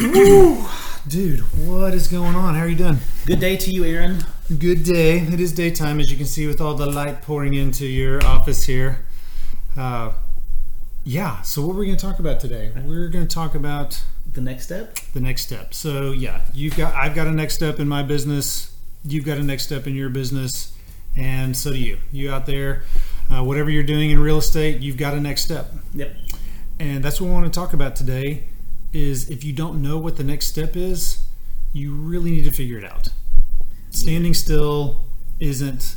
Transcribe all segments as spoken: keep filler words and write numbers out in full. Ooh, dude, what is going on? How are you doing? Good day to you, Aaron. Good day. It is daytime, as you can see, with all the light pouring into your office here. Uh, yeah, so what are we going to talk about today? We're going to talk about... The next step? The next step. So, yeah, you've got, I've got a next step in my business. You've got a next step in your business. And so do you. You out there, uh, whatever you're doing in real estate, you've got a next step. Yep. And that's what we want to talk about today. Is if you don't know what the next step is, you really need to figure it out. Standing yeah. still isn't...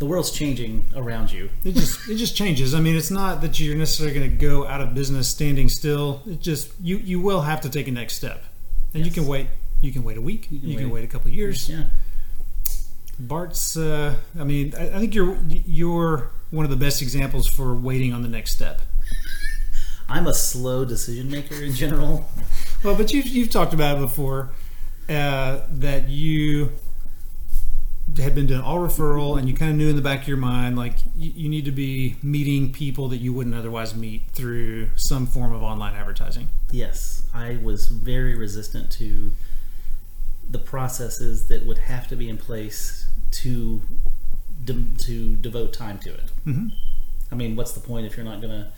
The world's changing around you. It just it just changes. I mean, it's not that you're necessarily going to go out of business standing still. It just, you, you will have to take a next step. And yes. you can wait. You can wait a week. You can, you wait. can wait a couple of years. Yeah. Bart's, uh, I mean, I, I think you're you're one of the best examples for waiting on the next step. I'm a slow decision maker in general. Well, but you've, you've talked about it before, uh, that you had been doing all referral and you kind of knew in the back of your mind, like you, you need to be meeting people that you wouldn't otherwise meet through some form of online advertising. Yes. I was very resistant to the processes that would have to be in place to, de- to devote time to it. Mm-hmm. I mean, what's the point if you're not going to...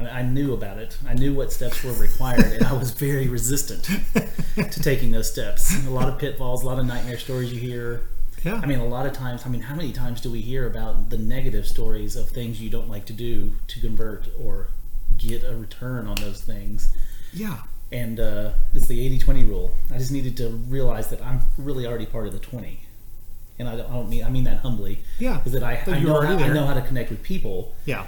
I knew about it. I knew what steps were required, and I was very resistant to taking those steps. A lot of pitfalls, a lot of nightmare stories you hear. Yeah. I mean, a lot of times, I mean, how many times do we hear about the negative stories of things you don't like to do to convert or get a return on those things? Yeah. And uh, it's the eighty twenty rule. I just needed to realize that I'm really already part of the twenty. And I don't, I don't mean, I mean that humbly. Yeah. Is that I, I, know how, I know how to connect with people. Yeah.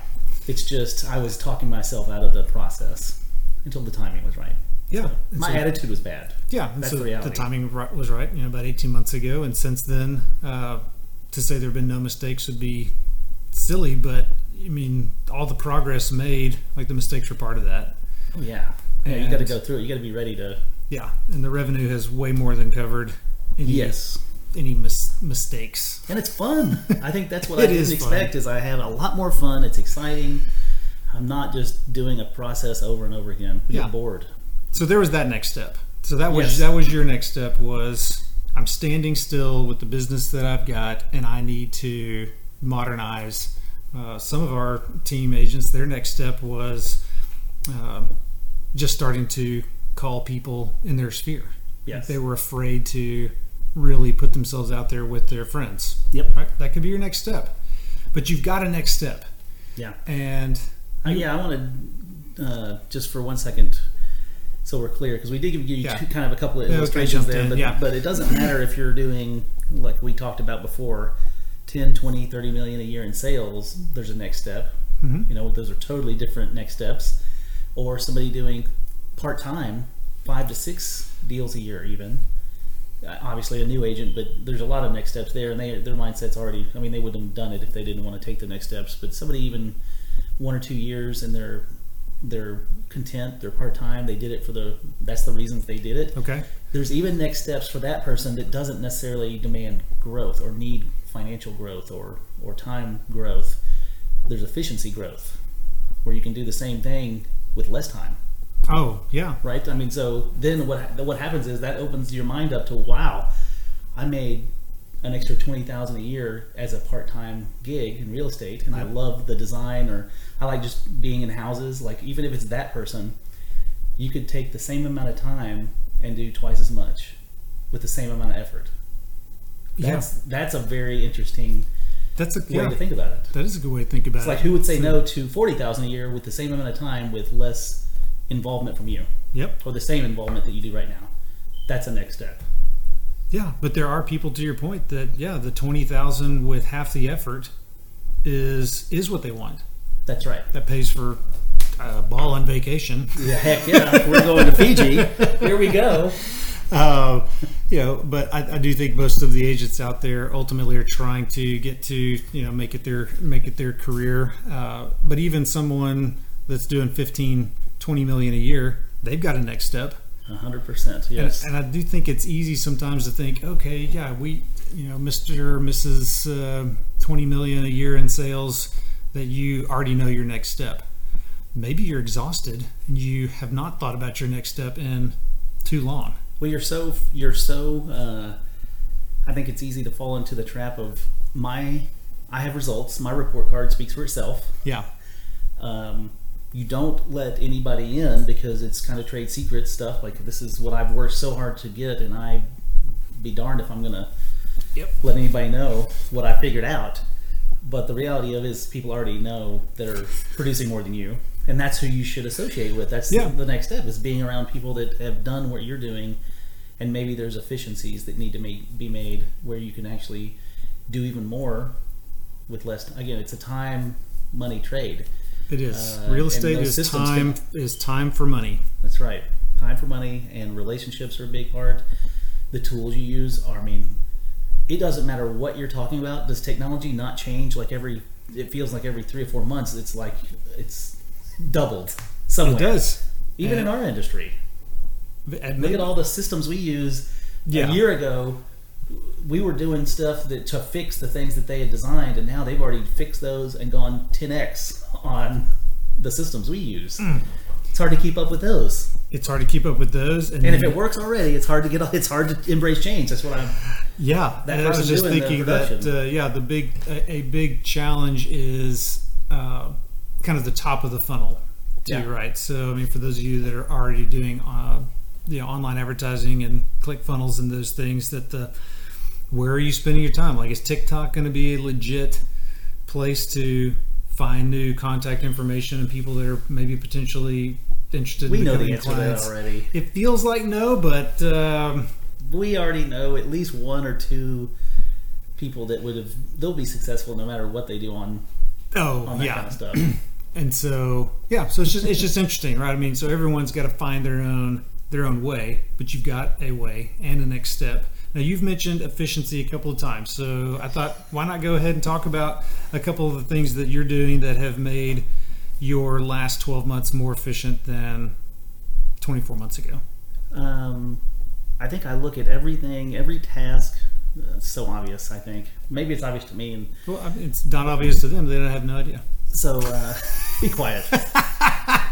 It's just I was talking myself out of the process until the timing was right. Yeah, so my so, attitude was bad. Yeah, that's so the reality. The timing was right, you know, about eighteen months ago, and since then, uh, to say there have been no mistakes would be silly. But I mean, all the progress made, like the mistakes were part of that. Oh yeah, and, yeah. You got to go through it. You got to be ready to. Yeah, and the revenue has way more than covered. Any, yes. Any mis- mistakes, and it's fun. I think that's what I didn't expect. Is I had a lot more fun. It's exciting. I'm not just doing a process over and over again. We yeah. get bored. So there was that next step. So that was yes. that was your next step. Was I'm standing still with the business that I've got, and I need to modernize. Uh, some of our team agents, their next step was uh, just starting to call people in their sphere. Yes, they were afraid to really put themselves out there with their friends. Yep. Right? That could be your next step. But you've got a next step. Yeah. And... You, uh, yeah, I want to, uh, just for one second, so we're clear, because we did give you yeah. two, kind of a couple of yeah, illustrations there, but, yeah. but it doesn't matter if you're doing, like we talked about before, ten, twenty, thirty million a year in sales, there's a next step. Mm-hmm. You know, those are totally different next steps. Or somebody doing part-time, five to six deals a year even. Obviously a new agent, but there's a lot of next steps there, and they, their mindset's already, I mean, they wouldn't have done it if they didn't want to take the next steps. But somebody even one or two years and they're they're content, they're part-time, they did it for the, that's the reasons they did it. Okay. There's even next steps for that person that doesn't necessarily demand growth or need financial growth or, or time growth. There's efficiency growth where you can do the same thing with less time. Oh, yeah. Right? I mean, so then what what happens is that opens your mind up to, wow, I made an extra twenty thousand dollars a year as a part-time gig in real estate, and yeah. I love the design, or I like just being in houses. Like, even if it's that person, you could take the same amount of time and do twice as much with the same amount of effort. That's, yeah. that's a very interesting That's a good yeah. way to think about it. That is a good way to think about it's it. It's like, who would say so, no to forty thousand dollars a year with the same amount of time with less involvement from you, yep, or the same involvement that you do right now? That's a next step. Yeah, but there are people, to your point, that yeah, the twenty thousand with half the effort is is what they want. That's right. That pays for a ball on vacation. Yeah, heck yeah, we're going to Fiji. Here we go. Uh, you know, but I, I do think most of the agents out there ultimately are trying to get to, you know, make it their make it their career. Uh, but even someone that's doing fifteen. twenty million a year, they've got a next step. one hundred percent, yes. And, and I do think it's easy sometimes to think, okay, yeah, we, you know, Mister or Missus Uh, twenty million a year in sales, that you already know your next step. Maybe you're exhausted and you have not thought about your next step in too long. Well, you're so you're so. Uh, I think it's easy to fall into the trap of my. I have results. My report card speaks for itself. Yeah. Um, you don't let anybody in because it's kind of trade secret stuff. Like, this is what I've worked so hard to get, and I'd be darned if I'm going to yep. let anybody know what I figured out. But the reality of it is people already know that are producing more than you, and that's who you should associate with. That's yeah. the, the next step is being around people that have done what you're doing, and maybe there's efficiencies that need to make, be made where you can actually do even more with less. Again, it's a time money trade. It is. Uh, Real estate is time can, is time for money. That's right. Time for money, and relationships are a big part. The tools you use are, I mean, it doesn't matter what you're talking about. Does technology not change like every, it feels like every three or four months, it's like, it's doubled somewhere. It does. Even and in our industry. And Look they, at all the systems we use. Yeah. A year ago, we were doing stuff that to fix the things that they had designed, and now they've already fixed those and gone ten x on the systems we use. Mm. It's hard to keep up with those. It's hard to keep up with those, and, and if it works already, it's hard to get. It's hard to embrace change. That's what I'm. Yeah, that and I was just thinking that. Uh, yeah, the big a, a big challenge is uh, kind of the top of the funnel, too, yeah. right? So I mean, for those of you that are already doing uh, you know online advertising and ClickFunnels and those things, that the where are you spending your time? Like, is TikTok going to be a legit place to find new contact information and people that are maybe potentially interested in becoming clients? We know the answer to that already. It feels like no, but um, we already know at least one or two people that would have. They'll be successful no matter what they do on. Oh on that yeah, kind of stuff. And so yeah, so it's just it's just interesting, right? I mean, so everyone's got to find their own their own way, but you've got a way and a next step. Now, you've mentioned efficiency a couple of times, so I thought, why not go ahead and talk about a couple of the things that you're doing that have made your last twelve months more efficient than twenty-four months ago? Um, I think I look at everything, every task, uh, so obvious, I think. Maybe it's obvious to me. And, well, I mean, it's not obvious to them. They don't have no idea. So uh, be quiet.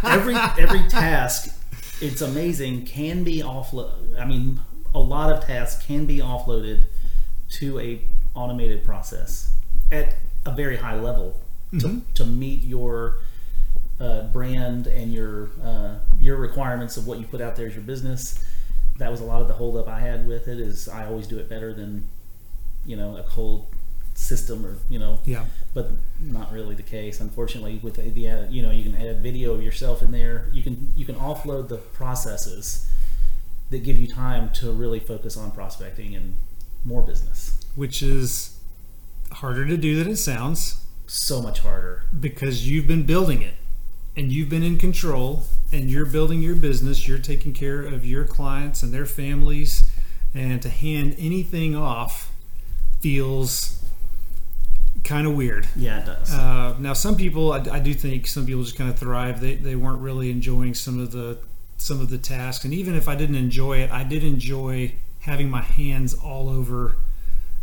every, every task, it's amazing, can be offloaded. I mean... a lot of tasks can be offloaded to a automated process at a very high level mm-hmm. to, to meet your uh, brand and your uh, your requirements of what you put out there as your business. That was a lot of the holdup I had with it. Is I always do it better than you know a cold system or you know yeah. But not really the case, unfortunately. With the, the uh, you know you can add video of yourself in there. You can you can offload the processes that give you time to really focus on prospecting and more business. Which is harder to do than it sounds. So much harder. Because you've been building it, and you've been in control, and you're building your business, you're taking care of your clients and their families, and to hand anything off feels kind of weird. Yeah, it does. Uh, now, some people, I, I do think some people just kind of thrive. They, they weren't really enjoying some of the some of the tasks, and even if I didn't enjoy it, I did enjoy having my hands all over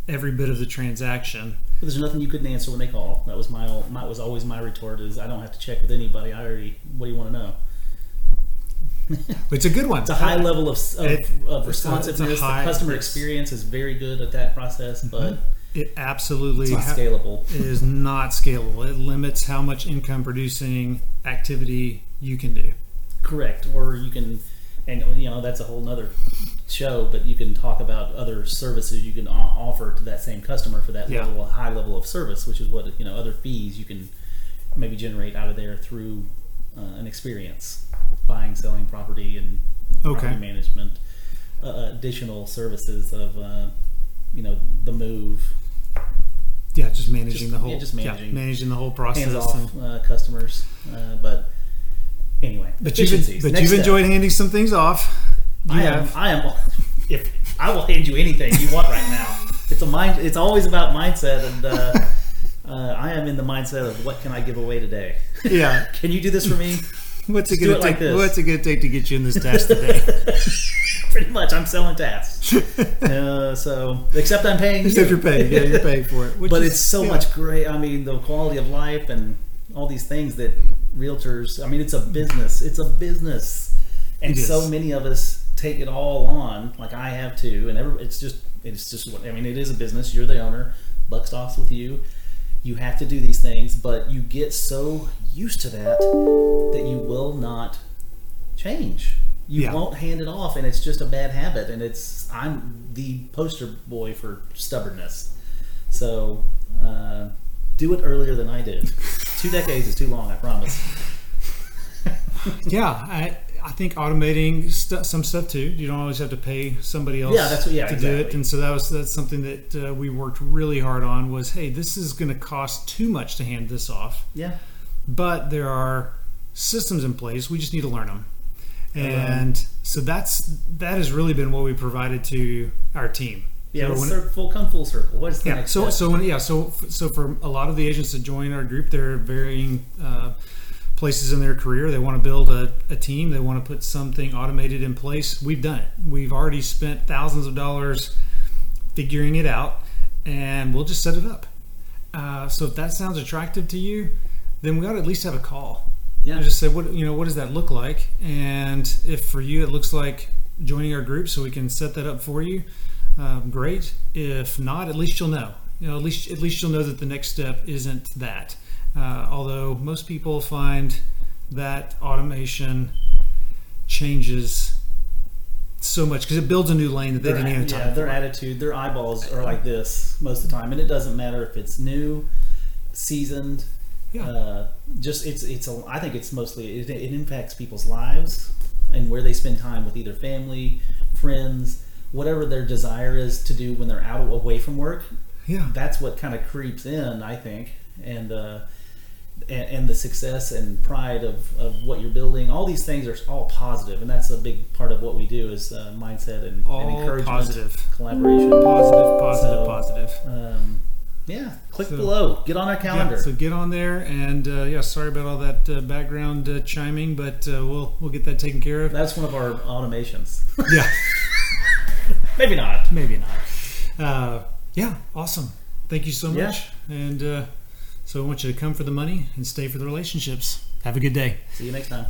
every bit of the transaction. But there's nothing you couldn't answer when they call. That was my, old, my was always my retort is I don't have to check with anybody. I already. What do you want to know? It's a good one. It's a high level of, of, it, of responsiveness. High, the customer experience is very good at that process, but mm-hmm. it absolutely it's not scalable. It is not scalable. It limits how much income-producing activity you can do. Correct, or you can, and you know that's a whole nother show. But you can talk about other services you can offer to that same customer for that yeah. level, high level of service, which is what you know other fees you can maybe generate out of there through uh, an experience, buying, selling property, and okay. property management, uh, additional services of uh, you know the move. Yeah, just managing just, the whole, yeah, just managing, yeah, managing the whole process, hands off and... uh, customers, uh, but. Anyway, but you've, but you've enjoyed handing some things off. You I have. am. I am. If I will hand you anything you want right now. It's a mind. It's always about mindset, and uh, uh, I am in the mindset of what can I give away today. Yeah. Can you do this for me? What's it going to take? Like what's it going to take to get you in this task today? Pretty much, I'm selling tasks. Uh, so, except I'm paying. Except you. You're paying. Yeah, you're paying for it. Which but is, it's so yeah. much great. I mean, the quality of life and all these things that. Realtors, I mean, it's a business. It's a business. And so many of us take it all on like I have to, and every, it's just it's just what I mean. It is a business. You're the owner. Buck stops with you. You have to do these things, but you get so used to that that you will not change. You yeah. won't hand it off, and it's just a bad habit. And it's I'm the poster boy for stubbornness. So uh, do it earlier than I did. Two decades is too long, I promise. yeah, I I think automating st- some stuff too. You don't always have to pay somebody else yeah, that's, yeah, to exactly. do it. And so that was that's something that uh, we worked really hard on was, hey, this is going to cost too much to hand this off. Yeah. But there are systems in place. We just need to learn them. And um, so that's that has really been what we provided to our team. Yeah, so when, full, come full circle. What's the yeah, next so step? so when, yeah so so for a lot of the agents that join our group, they're varying uh, places in their career. They want to build a, a team. They want to put something automated in place. We've done it. We've already spent thousands of dollars figuring it out, and we'll just set it up. Uh, so if that sounds attractive to you, then we ought to at least have a call. Yeah. I just said, what you know, what does that look like? And if for you it looks like joining our group, so we can set that up for you, um, great. If not, at least you'll know. You know, at least at least you'll know that the next step isn't that. Uh, although most people find that automation changes so much because it builds a new lane that they their, didn't even yeah, time. Yeah, their attitude, their eyeballs are like this most of the time, and it doesn't matter if it's new, seasoned. Yeah. Uh, just it's it's a, I think it's mostly it, it impacts people's lives and where they spend time with either family, friends, whatever their desire is to do when they're out away from work. Yeah, that's what kind of creeps in, I think, and uh, and, and the success and pride of, of what you're building. All these things are all positive, and that's a big part of what we do is uh, mindset and, all and encouragement, positive collaboration, positive, positive, so, positive. Um, Yeah, click so, below. Get on our calendar. Yeah, so get on there, and uh, yeah, sorry about all that uh, background uh, chiming, but uh, we'll we'll get that taken care of. That's one of our automations. yeah, maybe not. Maybe not. Uh, yeah, awesome. Thank you so much. Yeah. And uh, so I want you to come for the money and stay for the relationships. Have a good day. See you next time.